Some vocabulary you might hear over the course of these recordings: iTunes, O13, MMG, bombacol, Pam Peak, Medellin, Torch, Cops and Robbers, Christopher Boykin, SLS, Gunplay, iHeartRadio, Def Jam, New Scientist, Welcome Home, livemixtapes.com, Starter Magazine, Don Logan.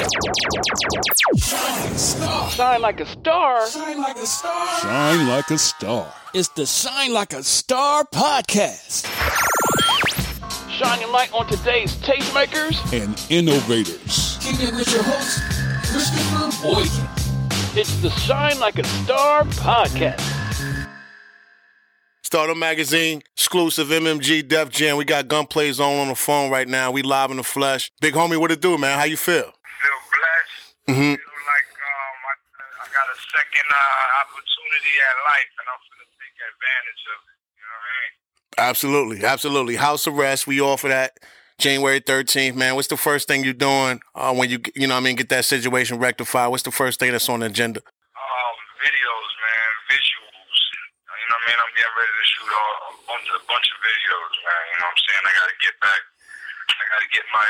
Shine, star. Shine like a star. Shine like a star. Shine like a star. It's the Shine Like a Star podcast. Shining light on today's tastemakers and innovators. Keep it with your host, Christopher Boykin. It's the Shine Like a Star podcast. Starter Magazine, exclusive MMG, Def Jam. We got Gunplay on the phone right now. We live in the flesh. Big homie, what it do, man? How you feel? Feel blessed. Mm-hmm. Feel like I got a second opportunity at life, and I'm going to take advantage of it. You know what I mean? Absolutely, absolutely. House arrest, we offer that January 13th, man. What's the first thing you're doing when you know what I mean, get that situation rectified? What's the first thing that's on the agenda? Videos, man, visuals. You know what I mean? I'm getting ready to shoot a bunch of videos, man. You know what I'm saying? I gotta get back. I gotta get my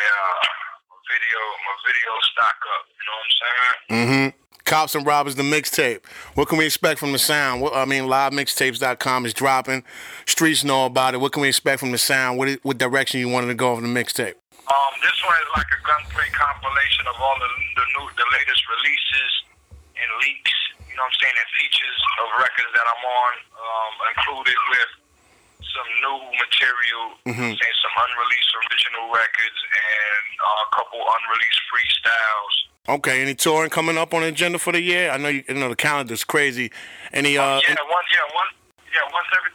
video stock up. You know what I'm saying? Mm-hmm. Cops and Robbers, the mixtape. What can we expect from the sound? livemixtapes.com is dropping. Streets know about it. What can we expect from the sound? What direction you wanted to go over the mixtape? This one is like a Gunplay compilation of all the latest releases and leaks. You know what I'm saying? And features of records that I'm on, included with some new material, mm-hmm. saying some unreleased original records and a couple unreleased freestyles. Okay, any touring coming up on the agenda for the year? I know the calendar's crazy. Any once everything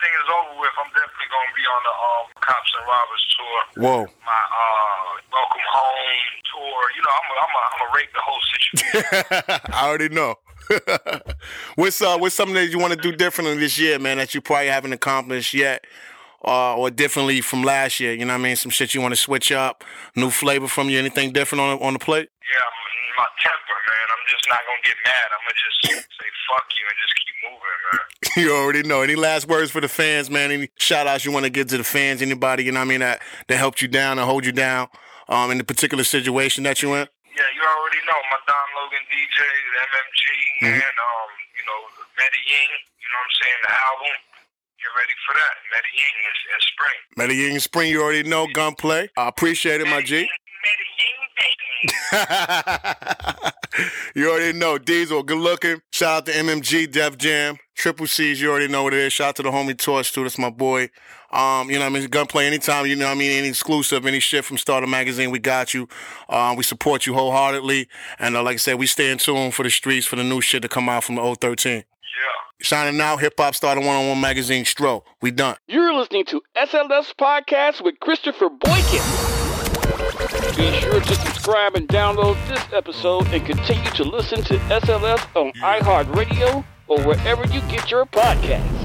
is over with, I'm definitely gonna be on the Cops and Robbers tour. Whoa. My Welcome Home tour. You know, I'm gonna rate the whole situation. I already know. What's something that you want to do differently this year, man, that you probably haven't accomplished yet, or differently from last year? You know what I mean? Some shit you want to switch up, new flavor from you, anything different on the plate? Yeah, my temper, man. I'm just not going to get mad. I'm going to just say fuck you and just keep moving, man. You already know. Any last words for the fans, man? Any shout-outs you want to give to the fans? Anybody, you know what I mean, that helped you down or hold you down in the particular situation that you're in? Yeah, you already know. My Don Logan DJ, the MMG, mm-hmm. and, you know, Medellin, you know what I'm saying, the album. Get ready for that. Medellin is spring. Medellin is spring. You already know. Gunplay. I appreciate it, my G. Medellin, baby. You already know. Diesel, good looking. Shout out to MMG, Def Jam, Triple C's. You already know what it is. Shout out to the homie Torch, too. That's my boy. You know what I mean? Gunplay anytime, you know what I mean? Any exclusive, any shit from Starter Magazine, we got you. We support you wholeheartedly. And like I said, we stay in tune for the streets, for the new shit to come out from the O13. Yeah. Shining out, Hip Hop Starter 101 Magazine, Stro. We done. You're listening to SLS Podcast with Christopher Boykin. Be sure to subscribe and download this episode and continue to listen to SLS on iHeartRadio or wherever you get your podcasts.